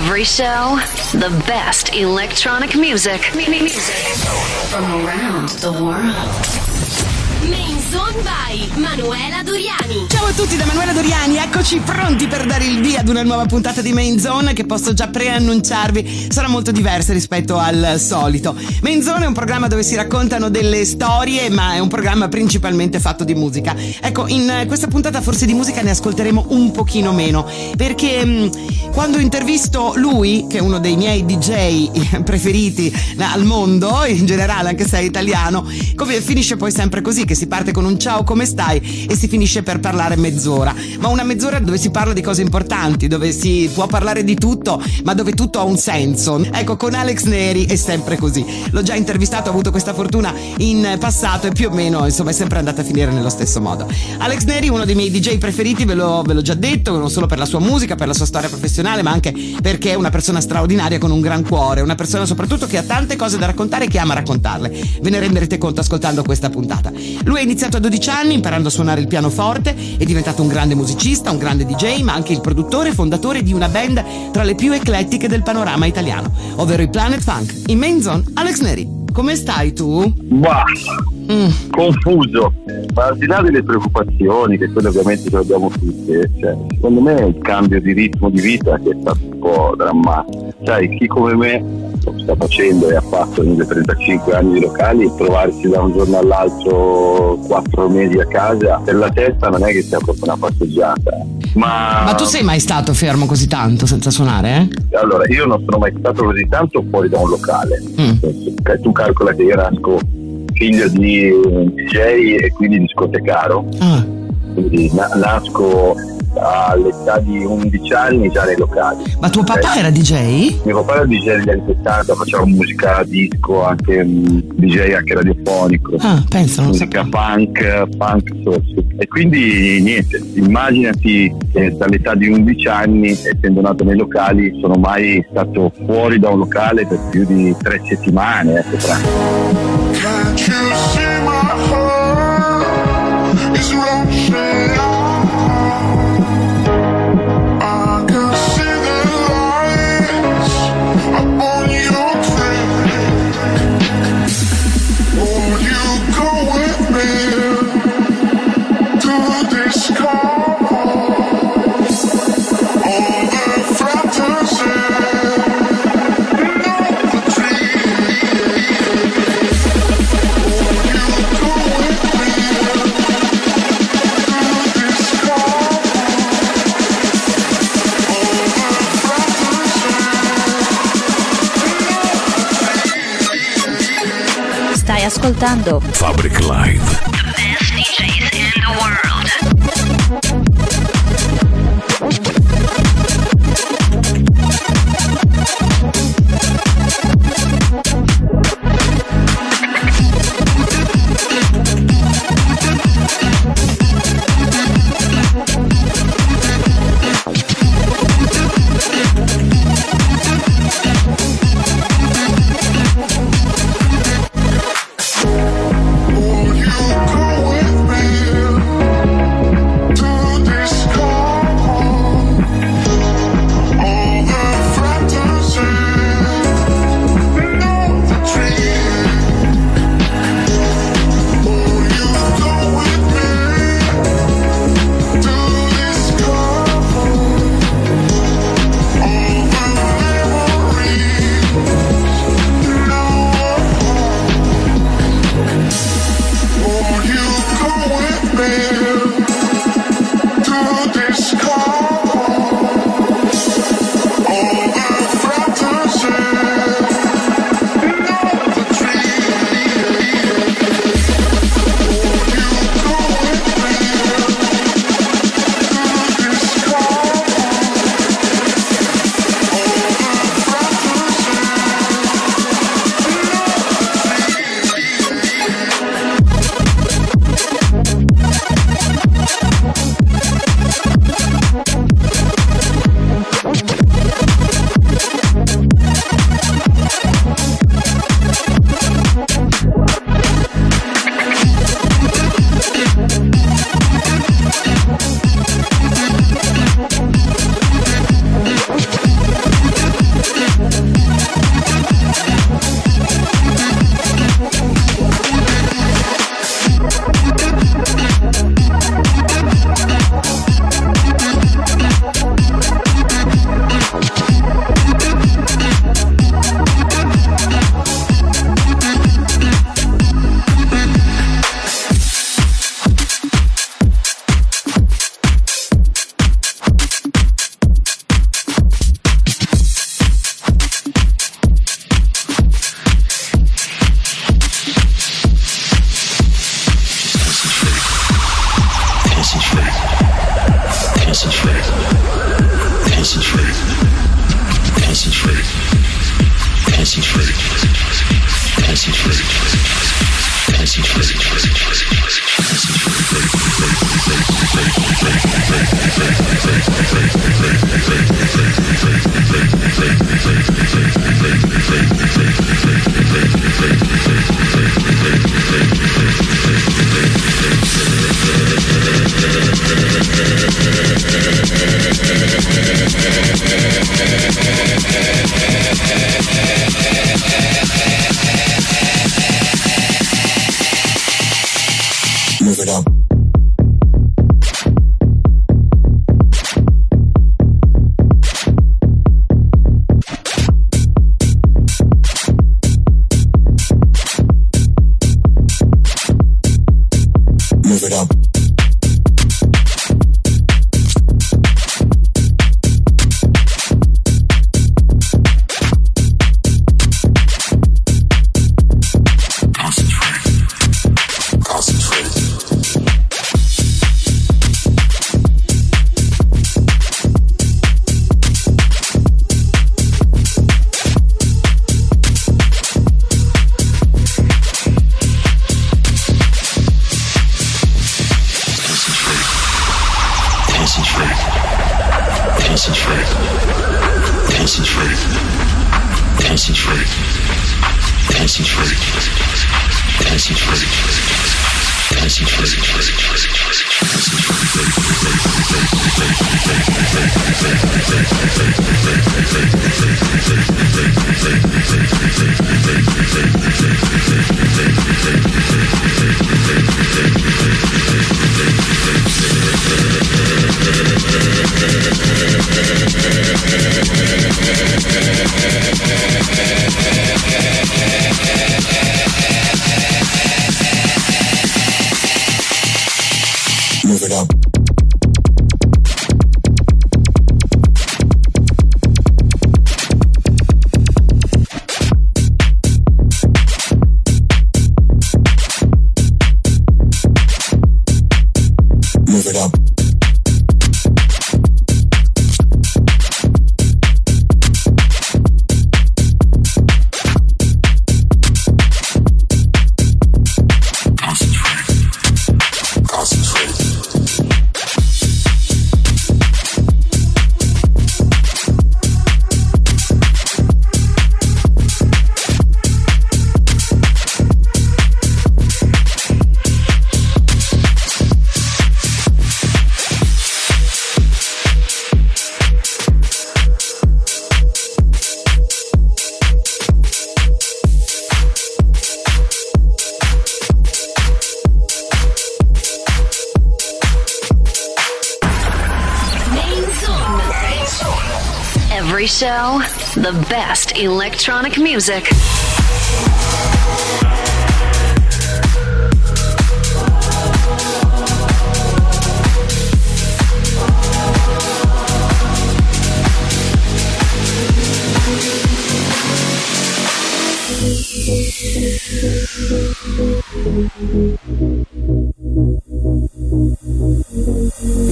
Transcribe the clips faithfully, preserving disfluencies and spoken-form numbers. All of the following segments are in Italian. Every show, the best electronic music, music from around the world. Main Zone by Manuela Doriani. Ciao a tutti da Manuela Doriani, eccoci pronti per dare il via ad una nuova puntata di Main Zone che posso già preannunciarvi sarà molto diversa rispetto al solito. Main Zone è un programma dove si raccontano delle storie, ma è un programma principalmente fatto di musica. Ecco, in questa puntata forse di musica ne ascolteremo un pochino meno, perché mh, quando intervisto lui, che è uno dei miei D J preferiti al mondo, in generale anche se è italiano, come finisce poi sempre così, che si parte con un ciao come stai e si finisce per parlare mezz'ora, ma una mezz'ora dove si parla di cose importanti, dove si può parlare di tutto, ma dove tutto ha un senso. Ecco, con Alex Neri è sempre così, l'ho già intervistato, ho avuto questa fortuna in passato e più o meno insomma è sempre andata a finire nello stesso modo. Alex Neri, uno dei miei D J preferiti, ve, lo, ve l'ho già detto, non solo per la sua musica, per la sua storia professionale, ma anche perché è una persona straordinaria con un gran cuore, una persona soprattutto che ha tante cose da raccontare e che ama raccontarle. Ve ne renderete conto ascoltando questa puntata. Lui è iniziato a dodici anni imparando a suonare il pianoforte, è diventato un grande musicista, un grande D J, ma anche il produttore e fondatore di una band tra le più eclettiche del panorama italiano, ovvero i Planet Funk. In Main Zone, Alex Neri. Come stai tu? Bah, mm. Confuso, ma al di là delle preoccupazioni, che quelle ovviamente ce le abbiamo tutte, cioè, secondo me è il cambio di ritmo di vita che è stato un po' drammatico. Sai, chi come me lo sta facendo e ha fatto in trentacinque anni di locali, trovarsi da un giorno all'altro quattro mesi a casa, per la testa non è che sia proprio una passeggiata. Ma... ma tu sei mai stato fermo così tanto senza suonare? Eh? Allora, io non sono mai stato così tanto fuori da un locale. Mm. Tu calcola che io nasco figlio di D J e quindi discotecaro. Ah. Quindi na- nasco all'età di undici anni già nei locali. Ma tuo papà eh. era D J? Mio papà era D J negli anni settanta, faceva musica disco, anche um, D J anche radiofonico. Ah, penso, non musica sapevo. Funk, funk source. E quindi niente, immaginati che dall'età di undici anni, essendo nato nei locali, sono mai stato fuori da un locale per più di tre settimane, ecco tra. Can't you see my heart is rushing out? Ascoltando Fabric Live, the best D Js in the world. Go! Concentrate. Concentrate. Concentrate. Concentrate. Concentrate. The best electronic music.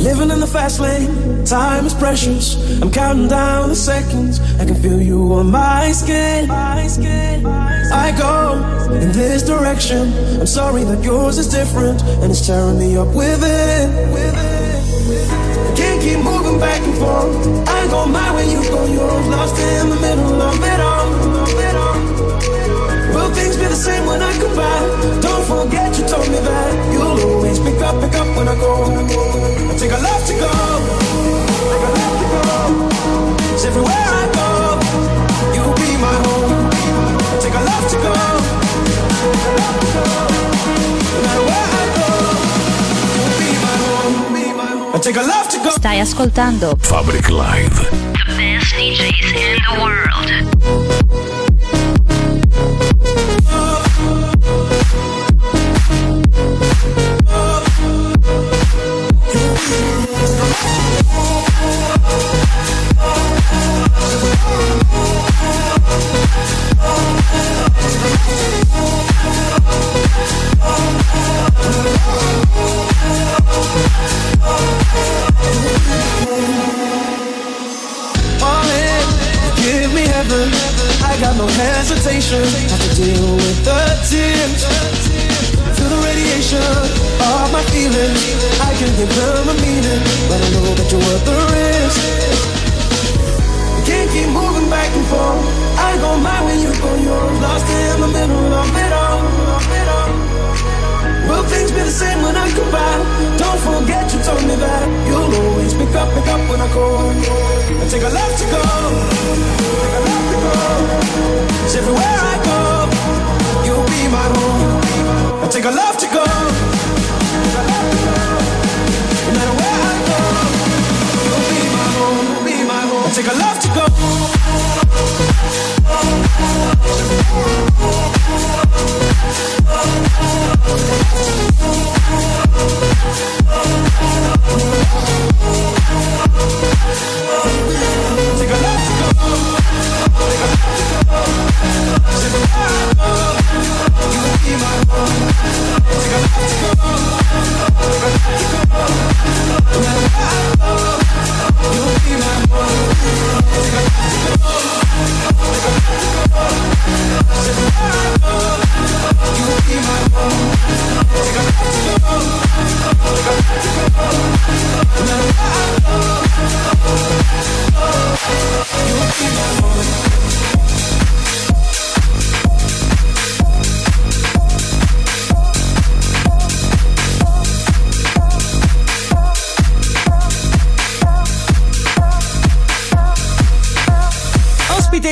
Living in the fast lane, time is precious. I'm counting down the seconds. I can feel you on my skin. I go in this direction. I'm sorry that yours is different, and it's tearing me up within. I can't keep moving back and forth. I go my way, you go yours. Lost in the middle of it all. Will things be the same when I come back? Don't forget you told me that you'll always pick up, pick up when I go. I take a left to go. Everywhere I go, you'll be my home. I take a love to go, no matter where I go, you'll be my home, be my home. I take a love to go. Stai ascoltando Fabric Live, the best D Js in the world. hesitation. Have to deal with the tears. Feel the radiation of my feelings. I can give them a meaning, but I know that you're worth the risk. Can't keep moving back and forth. I go mine when you go yours. Lost in the middle of it all. Will things be the same when I come back? Don't forget you told me that. You'll always pick up, pick up when I call. I take a left to go. Take a left to go. Cause everywhere I go, you'll be my home. I take a left to go. Take a left to go. No matter where I go, you'll be my home. You'll be my home. I take a left to go.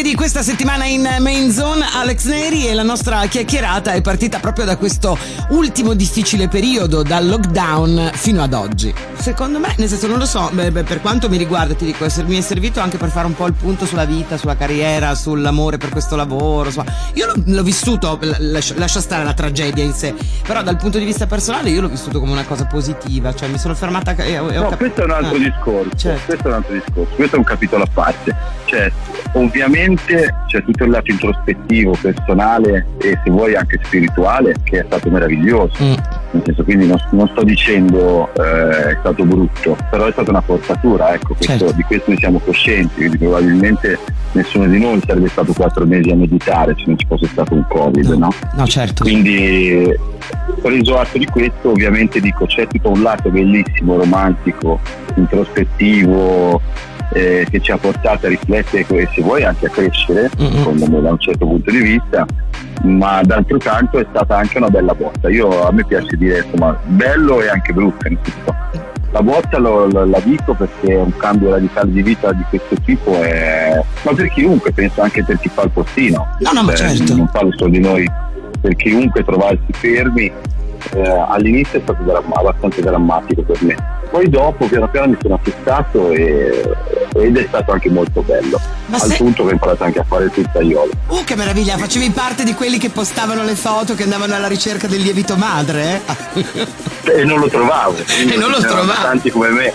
Di questa settimana in Main Zone Alex Neri, e la nostra chiacchierata è partita proprio da questo ultimo difficile periodo, dal lockdown fino ad oggi. Secondo me, nel senso, non lo so, beh, beh, per quanto mi riguarda ti dico, mi è servito anche per fare un po' il punto sulla vita, sulla carriera, sull'amore per questo lavoro, insomma. Io l'ho, l'ho vissuto, lascia, lascia stare la tragedia in sé, però dal punto di vista personale io l'ho vissuto come una cosa positiva, cioè mi sono fermata e ho, e ho no, cap- questo è un altro ah, discorso certo. questo è un altro discorso, questo è un capitolo a parte, cioè ovviamente c'è cioè, tutto il lato introspettivo, personale e se vuoi anche spirituale, che è stato meraviglioso. Mm. Nel senso, quindi non, non sto dicendo eh, è stato brutto, però è stata una forzatura, ecco, questo, certo. Di questo ne siamo coscienti, quindi probabilmente nessuno di noi sarebbe stato quattro mesi a meditare se non ci fosse stato un Covid, no? No, no certo. Quindi preso atto di questo, ovviamente dico, c'è tutto un lato bellissimo, romantico, introspettivo, Eh, che ci ha portato a riflettere e se vuoi anche a crescere, mm-hmm. secondo me da un certo punto di vista, ma d'altro canto è stata anche una bella botta. Io a me piace dire insomma bello e anche brutto, in tutto. La botta lo, lo, la dico perché un cambio radicale di vita di questo tipo è, ma per chiunque, penso anche per chi fa il postino, no, no, ma eh, certo. non parlo solo di noi, per chiunque trovarsi fermi. Eh, all'inizio è stato dramm- abbastanza drammatico per me, poi dopo piano piano mi sono fissato e... ed è stato anche molto bello. Ma al se... punto che ho imparato anche a fare il pizzaiolo. Uh, che meraviglia, facevi parte di quelli che postavano le foto, che andavano alla ricerca del lievito madre, eh? E non lo trovavo e non lo trovavo tanti come me.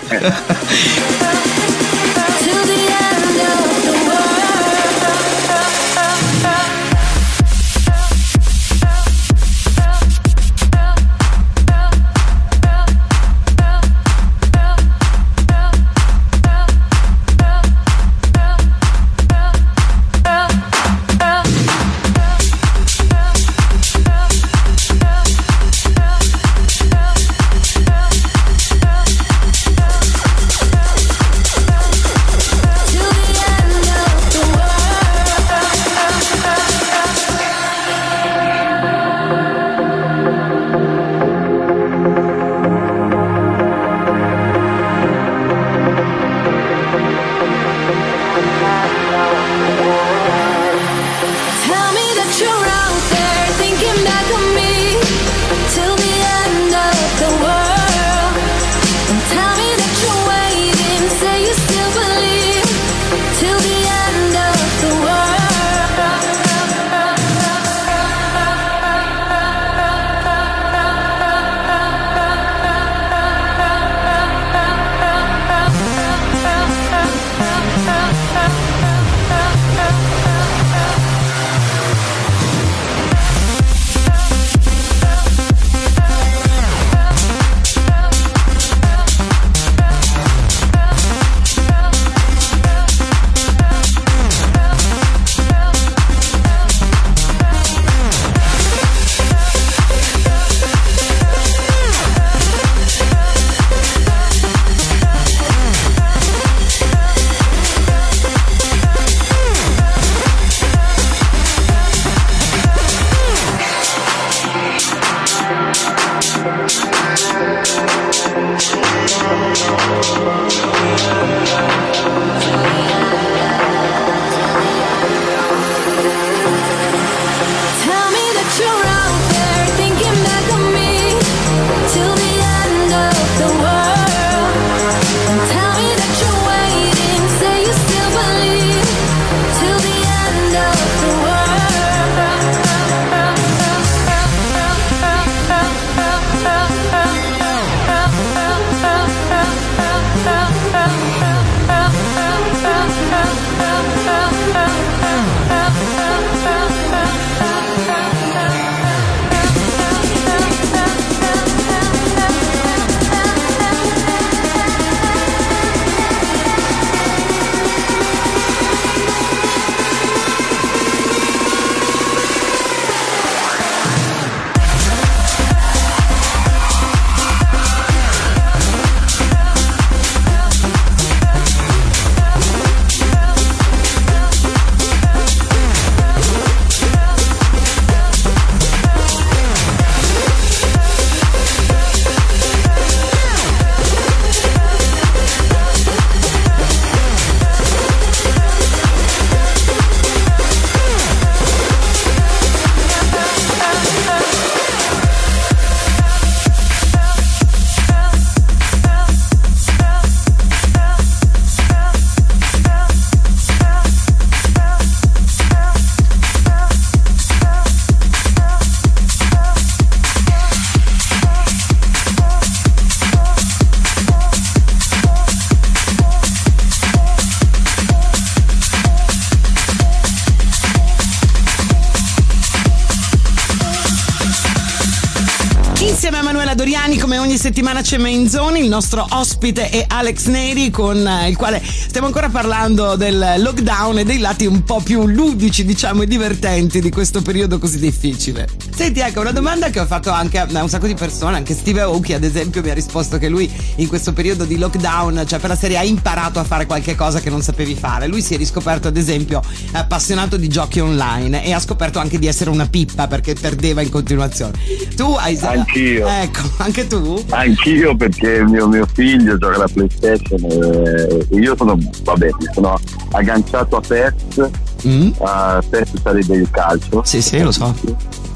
Torrigiani, come ogni settimana c'è Main Zone. Il nostro ospite è Alex Neri, con il quale stiamo ancora parlando del lockdown e dei lati un po' più ludici, diciamo, e divertenti di questo periodo così difficile. Senti, ecco, una domanda che ho fatto anche a un sacco di persone, anche Steve Aoki ad esempio mi ha risposto che lui in questo periodo di lockdown, cioè per la serie, ha imparato a fare qualche cosa che non sapevi fare. Lui si è riscoperto ad esempio appassionato di giochi online e ha scoperto anche di essere una pippa perché perdeva in continuazione. Tu hai... Anch'io. Ecco, anche tu? Anch'io, perché mio, mio figlio gioca alla PlayStation e io sono, vabbè, sono agganciato a P E S. Mm. Uh, P E S sarebbe il calcio. Sì, sì, lo so.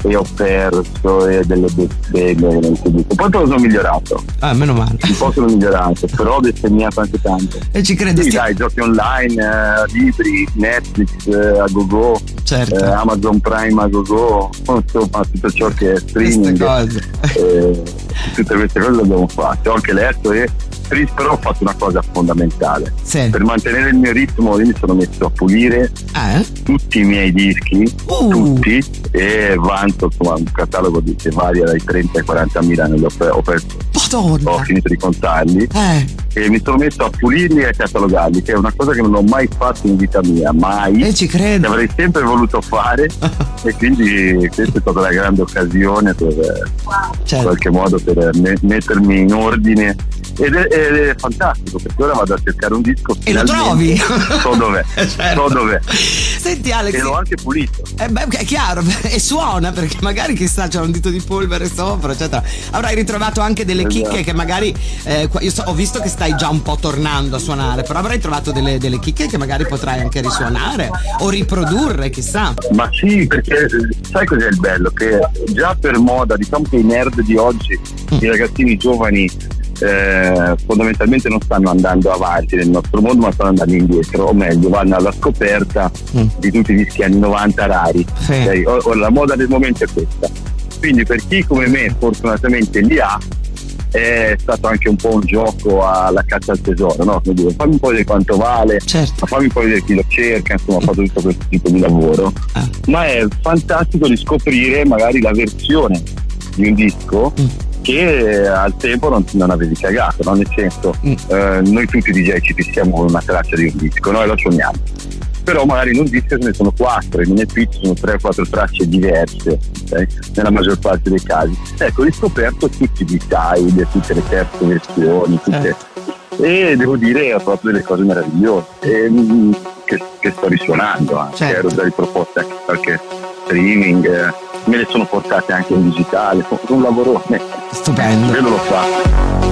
E ho perso e delle bestemmie, non ti dico. Poi te lo sono migliorato. Ah, meno male. Un po' sono migliorato, però ho bestemmiato anche tanto. E ci credo. Sì, stia... dai, giochi online, eh, libri, Netflix, eh, a gogo, certo. eh, Amazon Prime a gogo, insomma tutto ciò che è streaming. Queste cose. Eh, tutte queste cose le abbiamo fatte. Ho anche letto e però ho fatto una cosa fondamentale. Sì. Per mantenere il mio ritmo io mi sono messo a pulire eh? tutti i miei dischi, uh. tutti, e vanto insomma un catalogo di che varia dai trenta ai quaranta mila nel, ho perso, Madonna. Ho finito di contarli eh. e mi sono messo a pulirli e a catalogarli, che è una cosa che non ho mai fatto in vita mia, mai, e ci credo, avrei sempre voluto fare e quindi questa è stata la grande occasione per wow. in qualche modo per mettermi in ordine. Ed è, ed è fantastico, perché ora vado a cercare un disco e lo trovi. So dov'è, certo. so dov'è. Senti Alex, e l'ho anche pulito. Eh beh, è chiaro, e suona, perché magari chissà c'è un dito di polvere sopra, eccetera. Avrai ritrovato anche delle esatto. chicche che magari eh, io so, ho visto che stai già un po' tornando a suonare, però avrai trovato delle, delle chicche che magari potrai anche risuonare o riprodurre, chissà. Ma sì, perché sai cos'è il bello? Che già per moda, diciamo che i nerd di oggi, mm. i ragazzini giovani Eh, fondamentalmente non stanno andando avanti nel nostro mondo, ma stanno andando indietro, o meglio vanno alla scoperta mm. di tutti i dischi anni novanta rari. Sì. Okay? O, o la moda del momento è questa, quindi per chi come me fortunatamente li ha è stato anche un po' un gioco alla caccia al tesoro, no? Dico, fammi un po' vedere quanto vale, certo. fammi un po' vedere chi lo cerca, insomma ho fatto tutto questo tipo di lavoro, ah. ma è fantastico di scoprire magari la versione di un disco mm. che al tempo non, non avevi cagato, no? Nel senso mm. eh, noi tutti D J ci fissiamo con una traccia di un disco, noi la suoniamo, però magari in un disco ce ne sono quattro, in un E P ci sono tre o quattro tracce diverse, okay? Nella maggior parte dei casi, ecco, ho riscoperto tutti i dettagli, tutte le terze versioni, tutte, eh. e devo dire ho fatto delle cose meravigliose e, che, che sto risuonando anche, certo. ero già riproposta anche qualche streaming, eh. me le sono portate anche in digitale, un lavorone stupendo, quello l'ho fatto.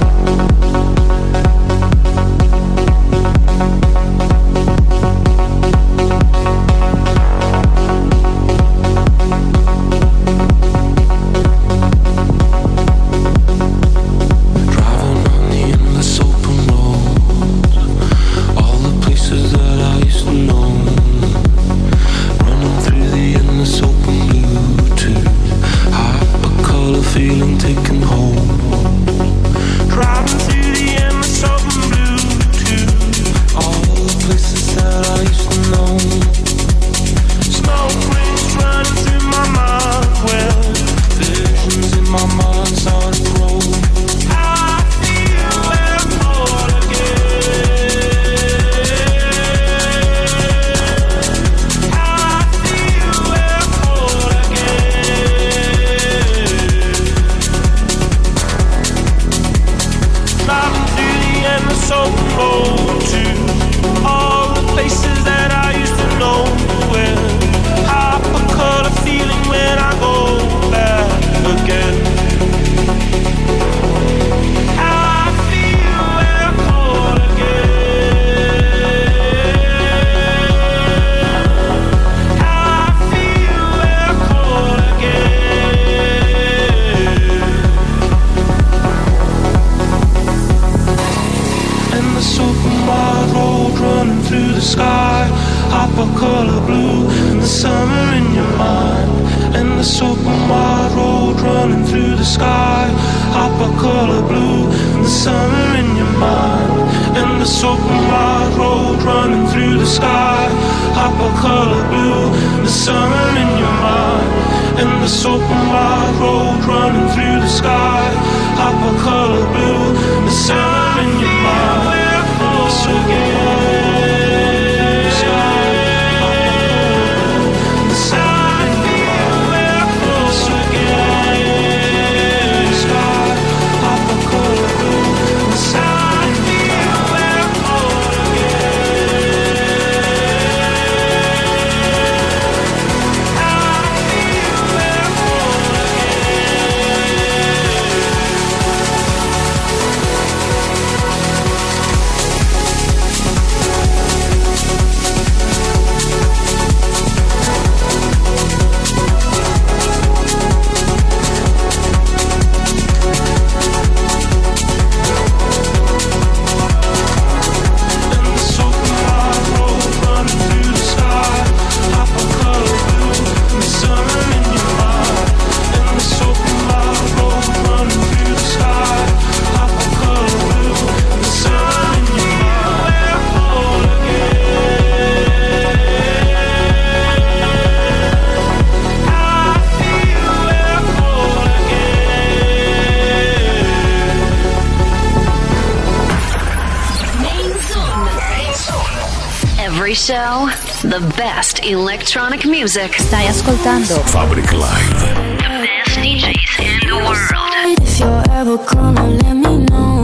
Show the best electronic music. Stai ascoltando Fabric Live. The best D Js in the world. If you're ever gonna let me know.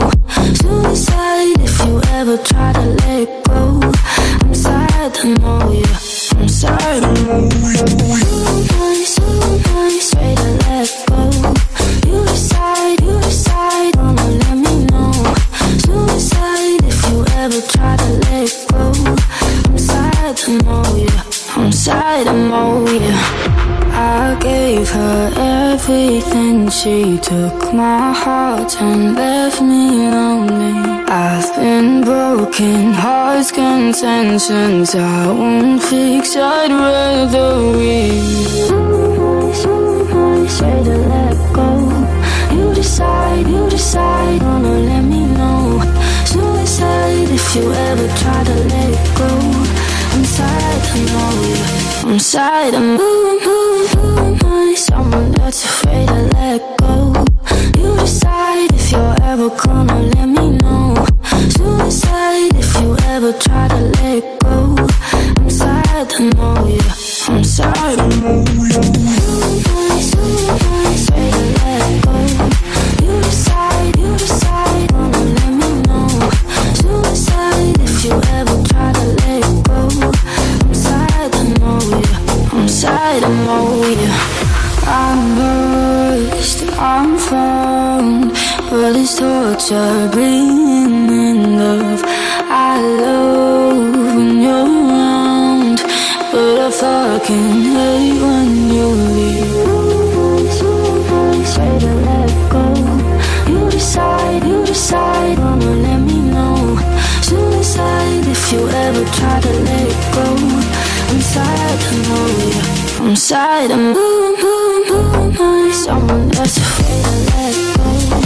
Suicide if you ever try to let it go. I'm sorry to know you. I'm sorry to know you. So nice, so nice, way to let go. You decide, you decide, gonna let me know. Suicide if you ever try to let it go. I'm sad to know you, I'm sad to know you. I gave her everything, she took my heart and left me lonely. I've been broken, hearts, contentions, I won't fix, I'd rather leave. Sometimes, sometimes, try to let go. You decide, you decide, gonna let me know. Suicide if you ever try to let it go. I'm sad to know you. I'm sad to move, move, move on. Someone that's afraid to let go. You decide if you're ever gonna let me know. Suicide if you ever try to let go. I'm sad to know you. I'm sad to know you. Suicide, suicide, afraid to let go. You decide, you decide, gonna let me know. Suicide if you ever try to let go. I'm sad to know you, I'm sad to know you. I'm lost, I'm found, but it's torture being in love. I love when you're around, but I fucking hate when you leave. Sometimes, sometimes, try to let go. You decide, you decide, gonna let me know. Suicide if you ever try to let it go. I'm sad to know you. I'm sad to move, move, move on. Someone that's afraid to let go.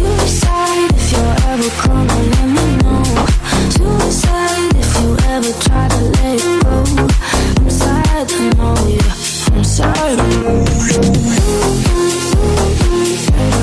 You decide if you're ever gonna let me know. Suicide if you ever try to let it go. I'm sad to know you. I'm sad to know you. You decide, you decide.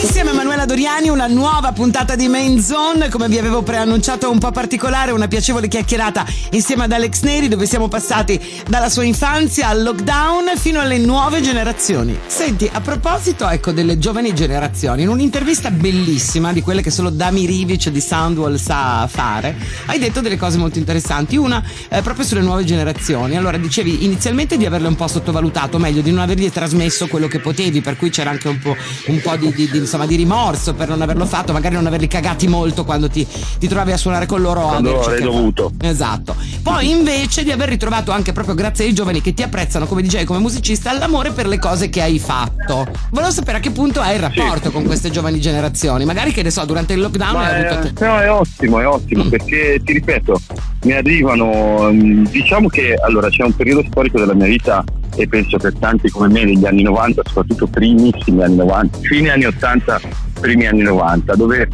Insieme a Manuela Doriani, una nuova puntata di Main Zone, come vi avevo preannunciato, un po' particolare, una piacevole chiacchierata insieme ad Alex Neri, dove siamo passati dalla sua infanzia al lockdown fino alle nuove generazioni. Senti, a proposito, ecco, delle giovani generazioni, in un'intervista bellissima, di quelle che solo Dami Rivic di Soundwall sa fare, hai detto delle cose molto interessanti, una eh, proprio sulle nuove generazioni. Allora, dicevi inizialmente di averle un po' sottovalutato, meglio di non avergli trasmesso quello che potevi, per cui c'era anche un po', un po' di, di, di, insomma, di rimorso per non averlo fatto, magari non averli cagati molto quando ti, ti trovavi a suonare con loro, quando avrei dovuto. Esatto. Poi invece di aver ritrovato, anche proprio grazie ai giovani che ti apprezzano come D J, come musicista, l'amore per le cose che hai fatto. Volevo sapere a che punto hai il rapporto, sì, con queste giovani generazioni, magari, che ne so, durante il lockdown hai è, avuto... No, è ottimo, è ottimo, mm. perché ti ripeto, mi arrivano, diciamo che, allora, c'è un periodo storico della mia vita, e penso che tanti come me negli anni novanta, soprattutto primissimi anni novanta, fine anni ottanta, primi anni novanta, dove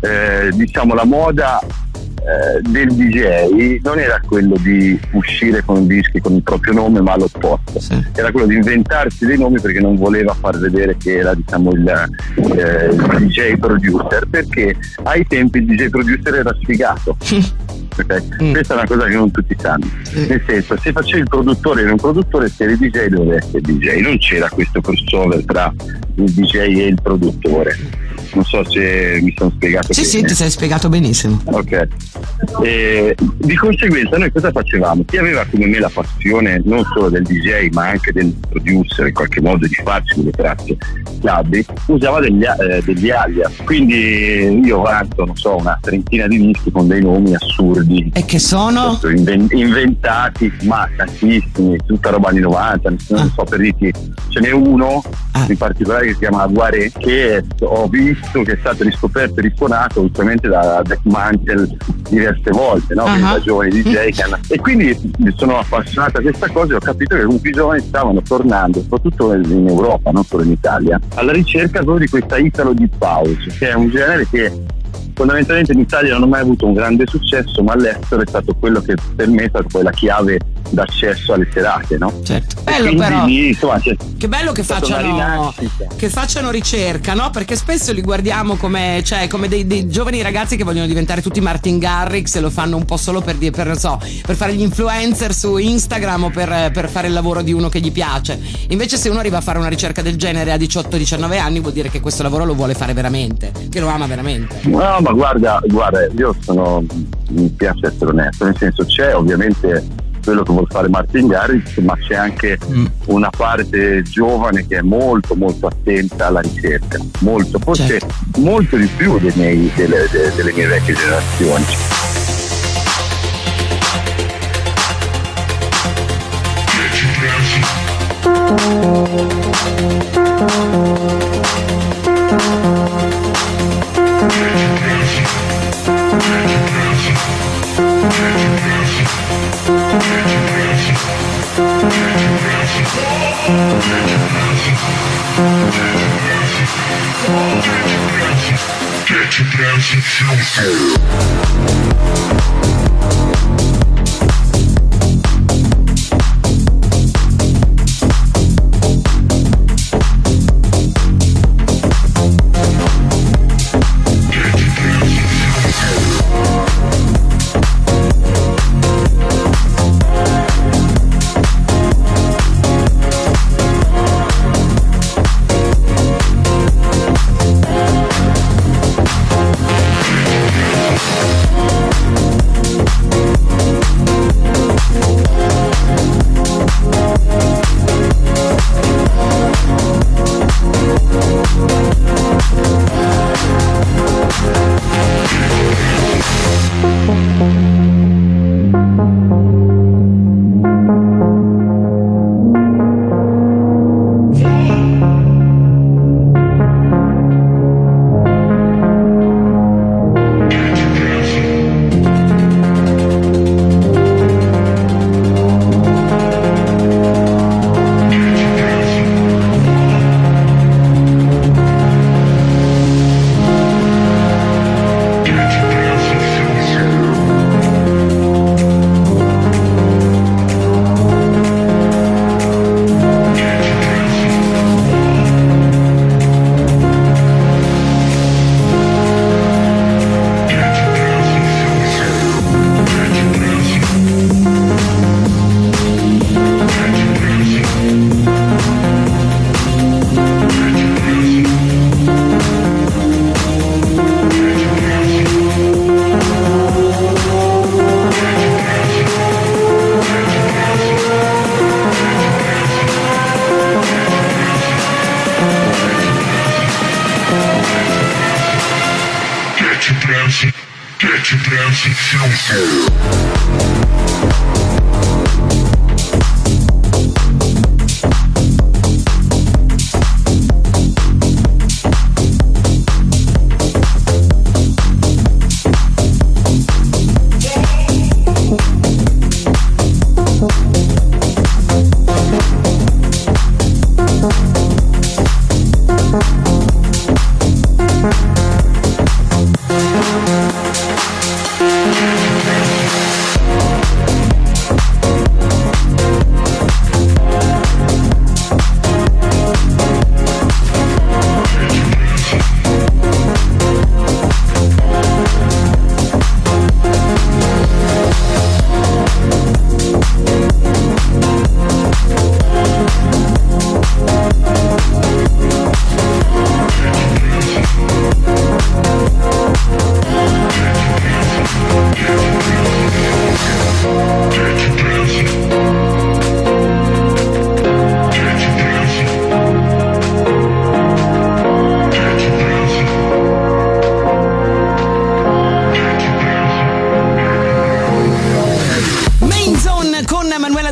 eh, diciamo la moda eh, del D J non era quello di uscire con dischi con il proprio nome, ma all'opposto, sì. Era quello di inventarsi dei nomi, perché non voleva far vedere che era, diciamo, il, eh, il D J producer, perché ai tempi il D J producer era sfigato. Okay. Mm. Questa è una cosa che non tutti sanno, mm. nel senso, se facevi il produttore e non produttore, se eri D J doveva essere D J, non c'era questo crossover tra il D J e il produttore. Non so se mi sono spiegato. Sì, bene. Sì, ti sei spiegato benissimo. Ok. E di conseguenza noi cosa facevamo? Chi aveva come me la passione non solo del D J ma anche del producer, in qualche modo di farci delle tracce clubby, usava degli, eh, degli alias. Quindi io vanto, non so, una trentina di dischi con dei nomi assurdi. E che sono? Inventati, ma tantissimi, tutta roba anni novanta, non ah. so, per dirti, ce n'è uno ah. in particolare che si chiama Guaré, che ho visto che è stato riscoperto e risuonato ultimamente da Deckman diverse volte, no? Uh-huh. Da giovani D J che hanno... e quindi mi sono appassionato a questa cosa e ho capito che comunque i giovani stavano tornando, soprattutto in Europa, non solo in Italia, alla ricerca solo di questa Italo Deep House, che è un genere che fondamentalmente in Italia non ha mai avuto un grande successo, ma all'estero è stato quello che per me è stata poi la chiave d'accesso alle serate, no? Certo. Bello però. Lì, insomma, che bello che facciano, che facciano ricerca, no? Perché spesso li guardiamo come, cioè, come dei, dei giovani ragazzi che vogliono diventare tutti Martin Garrix e lo fanno un po' solo per, per, non so, per fare gli influencer su Instagram o per, per fare il lavoro di uno che gli piace. Invece se uno arriva a fare una ricerca del genere a diciotto diciannove anni, vuol dire che questo lavoro lo vuole fare veramente, che lo ama veramente. No, ma guarda, guarda, io sono, mi piace essere onesto, nel senso, c'è ovviamente quello che vuol fare Martin Garrix, ma c'è anche mm. una parte giovane che è molto molto attenta alla ricerca, molto, forse certo. molto di più dei miei, delle, delle mie vecchie generazioni. Thank you.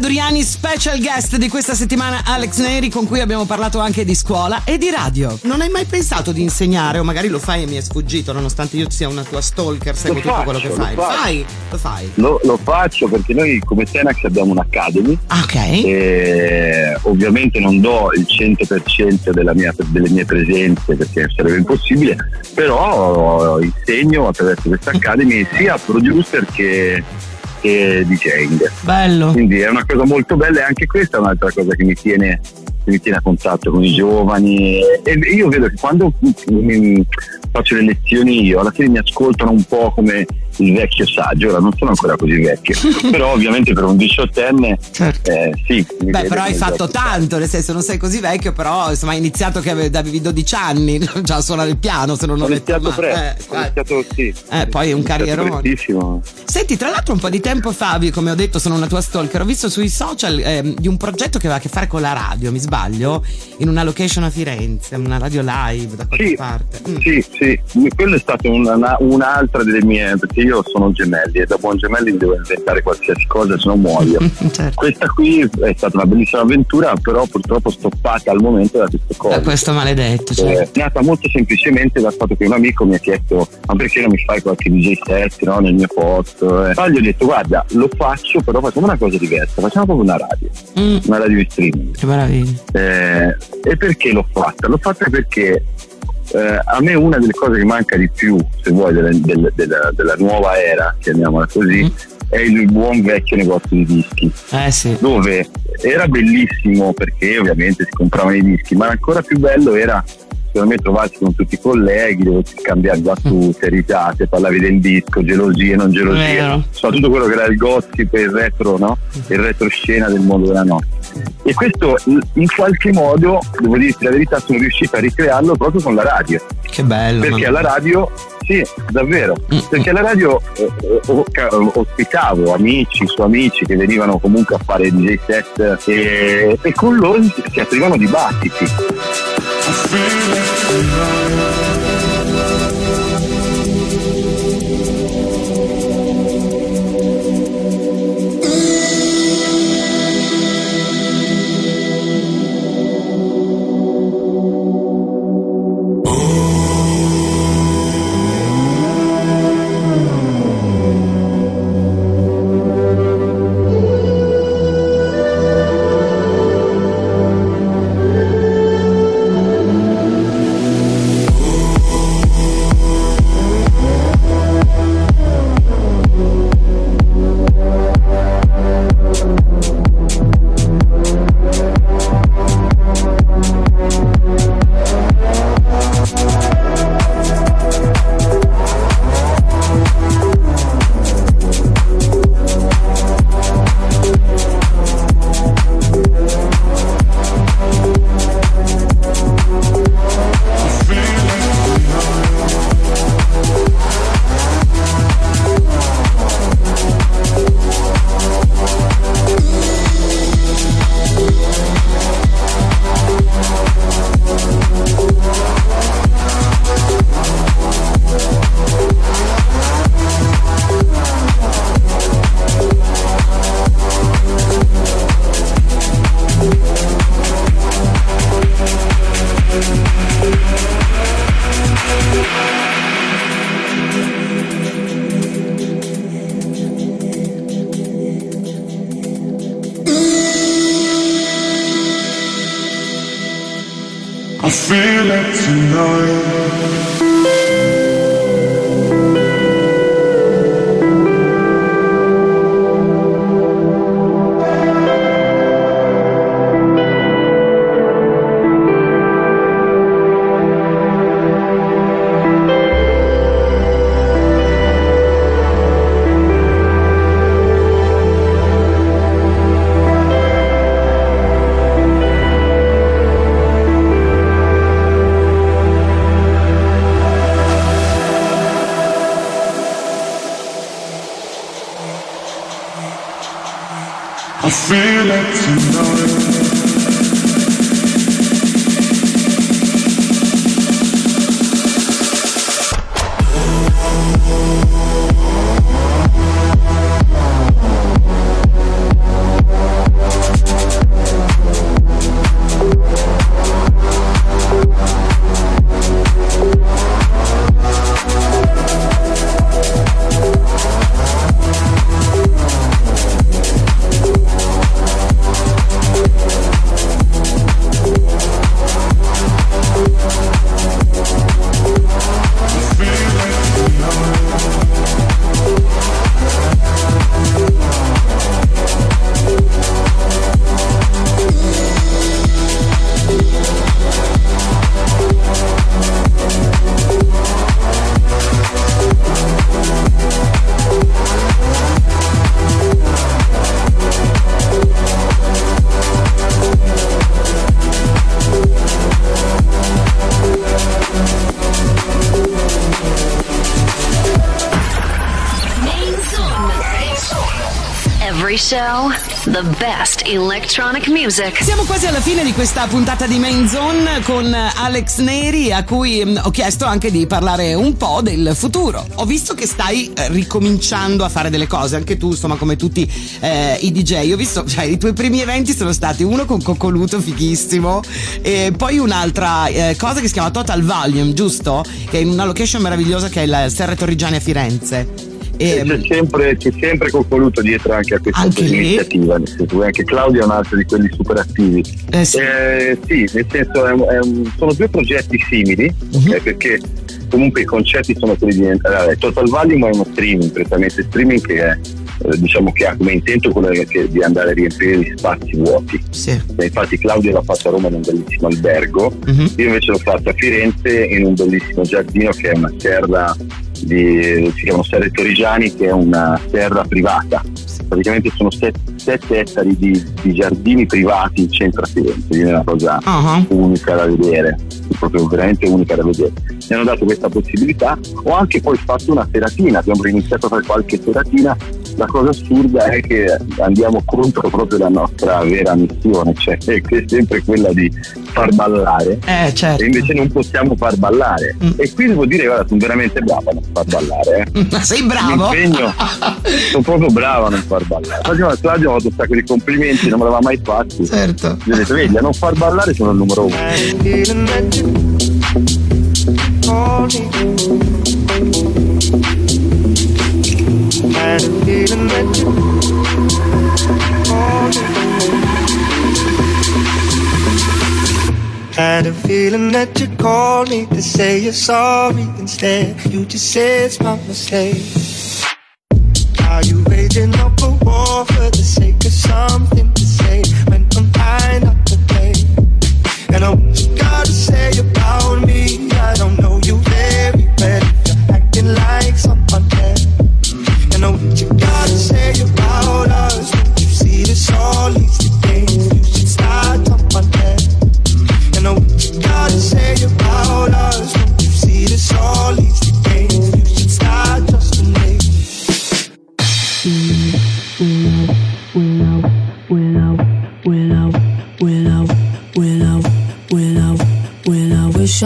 Doriani, special guest di questa settimana Alex Neri, con cui abbiamo parlato anche di scuola e di radio. Non hai mai pensato di insegnare, o magari lo fai e mi è sfuggito, nonostante io sia una tua stalker, seguo lo tutto faccio, quello che fai. Lo fai, lo fai. Lo, lo faccio perché noi come Tenax abbiamo un'academy. Ok. E ovviamente non do il cento per cento della mia, delle mie presenze perché sarebbe impossibile, però insegno attraverso questa academy sia producer che e DJing. Bello. Quindi è una cosa molto bella, e anche questa è un'altra cosa che mi tiene, che mi tiene a contatto con i giovani. E io vedo che quando faccio le lezioni io, alla fine mi ascoltano un po' come il vecchio saggio. Ora non sono ancora così vecchio, però ovviamente per un diciottenne, certo. eh, sì. Beh, però hai fatto tanto, nel senso, non sei così vecchio, però insomma hai iniziato che avevi dodici anni già a suonare il piano, se non ho iniziato presto, eh, ho iniziato sì. Eh, poi è un carrierone. Senti, tra l'altro un po' di tempo fa, come ho detto, sono una tua stalker, ho visto sui social eh, di un progetto che aveva a che fare con la radio, mi sbaglio, in una location a Firenze, una radio live da qualche sì, parte. Mm. Sì, sì, quello è stato una, un'altra delle mie, perché io Io sono gemelli e da buon gemelli devo inventare qualsiasi cosa, se no muoio. Certo. Questa qui è stata una bellissima avventura, però purtroppo stoppata al momento da questo cosa. Da questo maledetto. Certo. È nata molto semplicemente dal fatto che un amico mi ha chiesto: ma perché non mi fai qualche D J set, no, nel mio posto? Eh. Poi gli ho detto: guarda, lo faccio, però facciamo una cosa diversa, facciamo proprio una radio, mm. una radio di streaming. Che meraviglia. Eh, e perché l'ho fatta? L'ho fatta perché Eh, a me una delle cose che manca di più, se vuoi, della, della, della, della nuova era, chiamiamola così, mm. è il buon vecchio negozio di dischi, eh sì. dove era bellissimo perché ovviamente si compravano i dischi, ma ancora più bello era secondo me trovarsi con tutti i colleghi, dove si scambiavi battute, risate, parlavi del disco, gelosie, non gelosie, soprattutto quello che era il gossip e il retro, no? Il retroscena del mondo della notte. E questo in qualche modo, devo dirti la verità, sono riuscito a ricrearlo proprio con la radio. Che bello! Perché alla radio, sì, davvero, perché alla radio ospitavo amici su amici che venivano comunque a fare D J set e, e con loro si aprivano dibattiti. show the best electronic music. Siamo quasi alla fine di questa puntata di Main Zone con Alex Neri, a cui ho chiesto anche di parlare un po' del futuro. Ho visto che stai ricominciando a fare delle cose, anche tu, insomma, come tutti eh, i D J. Ho visto, cioè, i tuoi primi eventi sono stati uno con Coccoluto, fighissimo, e poi un'altra eh, cosa che si chiama Total Volume, giusto? Che è in una location meravigliosa che è la Serre Torrigiani a Firenze. E c'è sempre, c'è sempre Coccoluto dietro anche a questa anche iniziativa, nel senso, anche Claudio è un altro di quelli super attivi. Eh sì. Eh, sì, nel senso è un, è un, sono due progetti simili, uh-huh. eh, perché comunque i concetti sono quelli di allora, Total Volume è uno streaming, prettamente streaming che è, eh, diciamo che ha come intento quello che, di andare a riempire gli spazi vuoti. Sì. Eh, infatti Claudio l'ha fatto a Roma in un bellissimo albergo, uh-huh. io invece l'ho fatto a Firenze in un bellissimo giardino che è una serra Di, si chiamano Serre Torrigiani, che è una serra privata, praticamente sono set, sette ettari di, di giardini privati in centro a Firenze, quindi è una cosa uh-huh. unica da vedere, proprio veramente unica da vedere. Mi hanno dato questa possibilità, ho anche poi fatto una seratina, abbiamo iniziato a fare qualche seratina. La cosa assurda è che andiamo contro proprio la nostra vera missione, cioè che è sempre quella di far ballare, eh, certo. e invece non possiamo far ballare. Mm. E qui devo dire, guarda, sono veramente brava a non far ballare. Eh. Ma sei bravo? Impegno, sono proprio brava a non far ballare. Facciamo Claudio, ho fatto un sacco di complimenti, non me l'aveva mai fatti. Certo. Mi ho detto, vedi, a non far ballare sono il numero uno. And even let you call. Had a feeling that you called me to say you're sorry instead. You just said it's my mistake. Are you waging up a war for the sake of something to say when I'm tired of the day? And I what you gotta say about me? I don't know you very well. You're acting like someone else. I know what you gotta say about us. You see this all these days. You should start on my head. I know what you gotta say about us. You see this all these days. You should start just to make. Willow, willow, willow, willow, willow, willow, willow, willow. Wish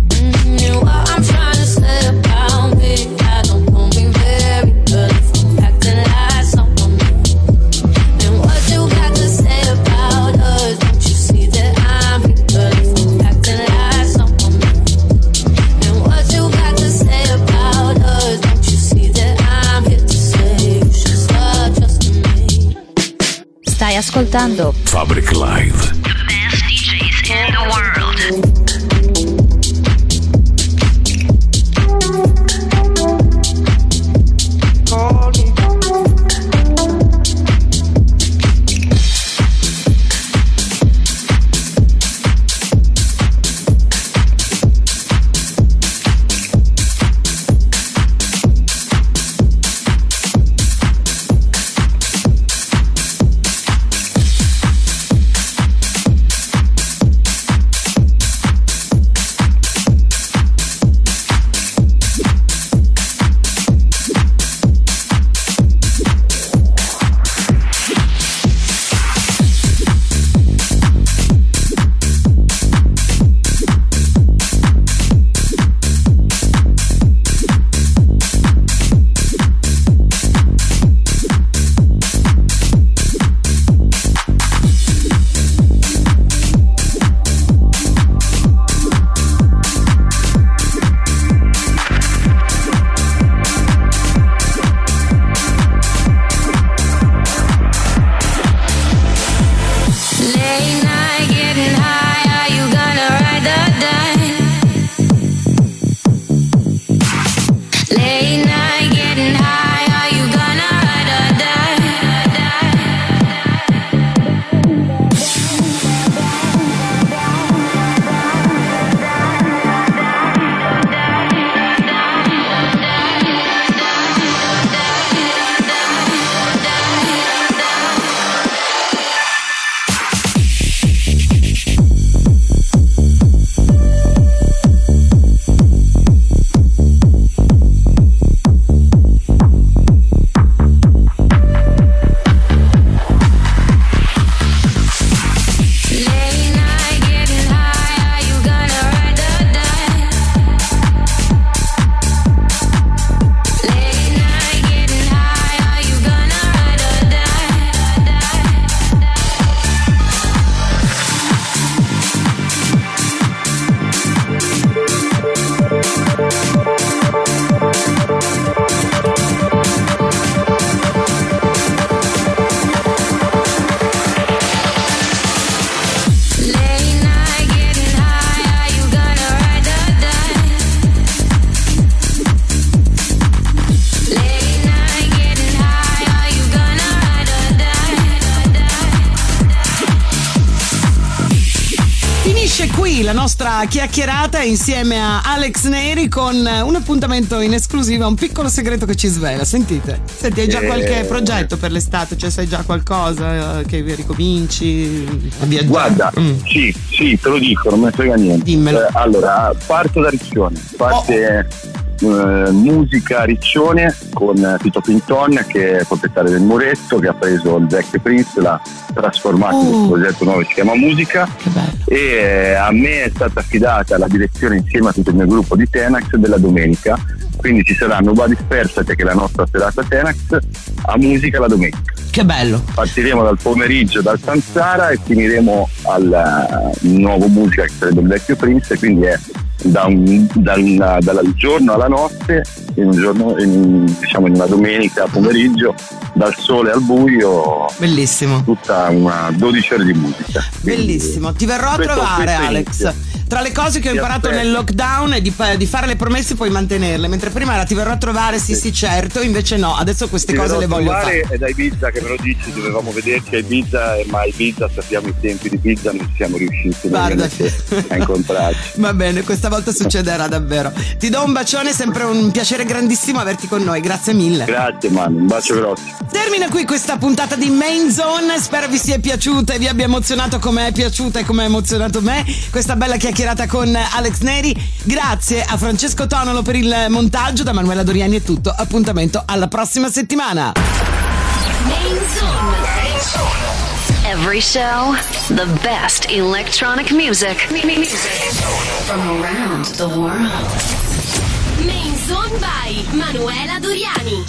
Mm-hmm. You know what I'm trying to say about me? I don't know me very well if I'm acting like someone else. And what you got to say about us? Don't you see that I'm real if I'm acting like someone else? Stai ascoltando Fabric Live, the best D Js in the world. qui la nostra chiacchierata insieme a Alex Neri con un appuntamento in esclusiva, un piccolo segreto che ci svela. Sentite, senti, hai già qualche eh, progetto per l'estate? Cioè sai già qualcosa che ricominci a viaggiare? Guarda, mm. sì, sì, te lo dico, non me ne frega niente. Dimmelo. Eh, allora, parto da Riccione, parte oh. eh, musica Riccione con Tito Pinton, che è proprietario del Muretto, che ha preso il vecchio Prince, l'ha trasformato oh. in un progetto nuovo che si chiama Musica, e a me è stata affidata la direzione insieme a tutto il mio gruppo di Tenax della domenica, quindi ci sarà Nobody's Perfect, che è la nostra serata Tenax, a Musica la domenica. Che bello. Partiremo dal pomeriggio dal Sansara e finiremo al nuovo Musica, che sarebbe il vecchio Prince, quindi è da un, dal, dal giorno alla notte, in un giorno, in, diciamo in una domenica pomeriggio, dal sole al buio. Bellissimo. Tutta una dodici ore di musica. Bellissimo. Ti verrò a trovare, Alex. Tra le cose che ho imparato nel lockdown è di, di fare le promesse e poi mantenerle, mentre prima era ti verrò a trovare, sì sì certo, invece no, adesso queste cose le voglio fare. È da Ibiza che me lo dici, dovevamo vederci a Ibiza, ma a Ibiza sappiamo i tempi di Ibiza, non siamo riusciti a incontrarci. Va bene, questa volta succederà davvero. Ti do un bacione, è sempre un piacere grandissimo averti con noi, grazie mille. Grazie Manu, un bacio grosso. Termina qui questa puntata di Main Zone, spero vi sia piaciuta e vi abbia emozionato come è piaciuta e come ha emozionato me questa bella chiacchierata con Alex Neri. Grazie a Francesco Tonolo per il montaggio, da Manuela Doriani è tutto, appuntamento alla prossima settimana. Main Zone. Every show, the best electronic music from around the world. Main Zone by Manuela Doriani.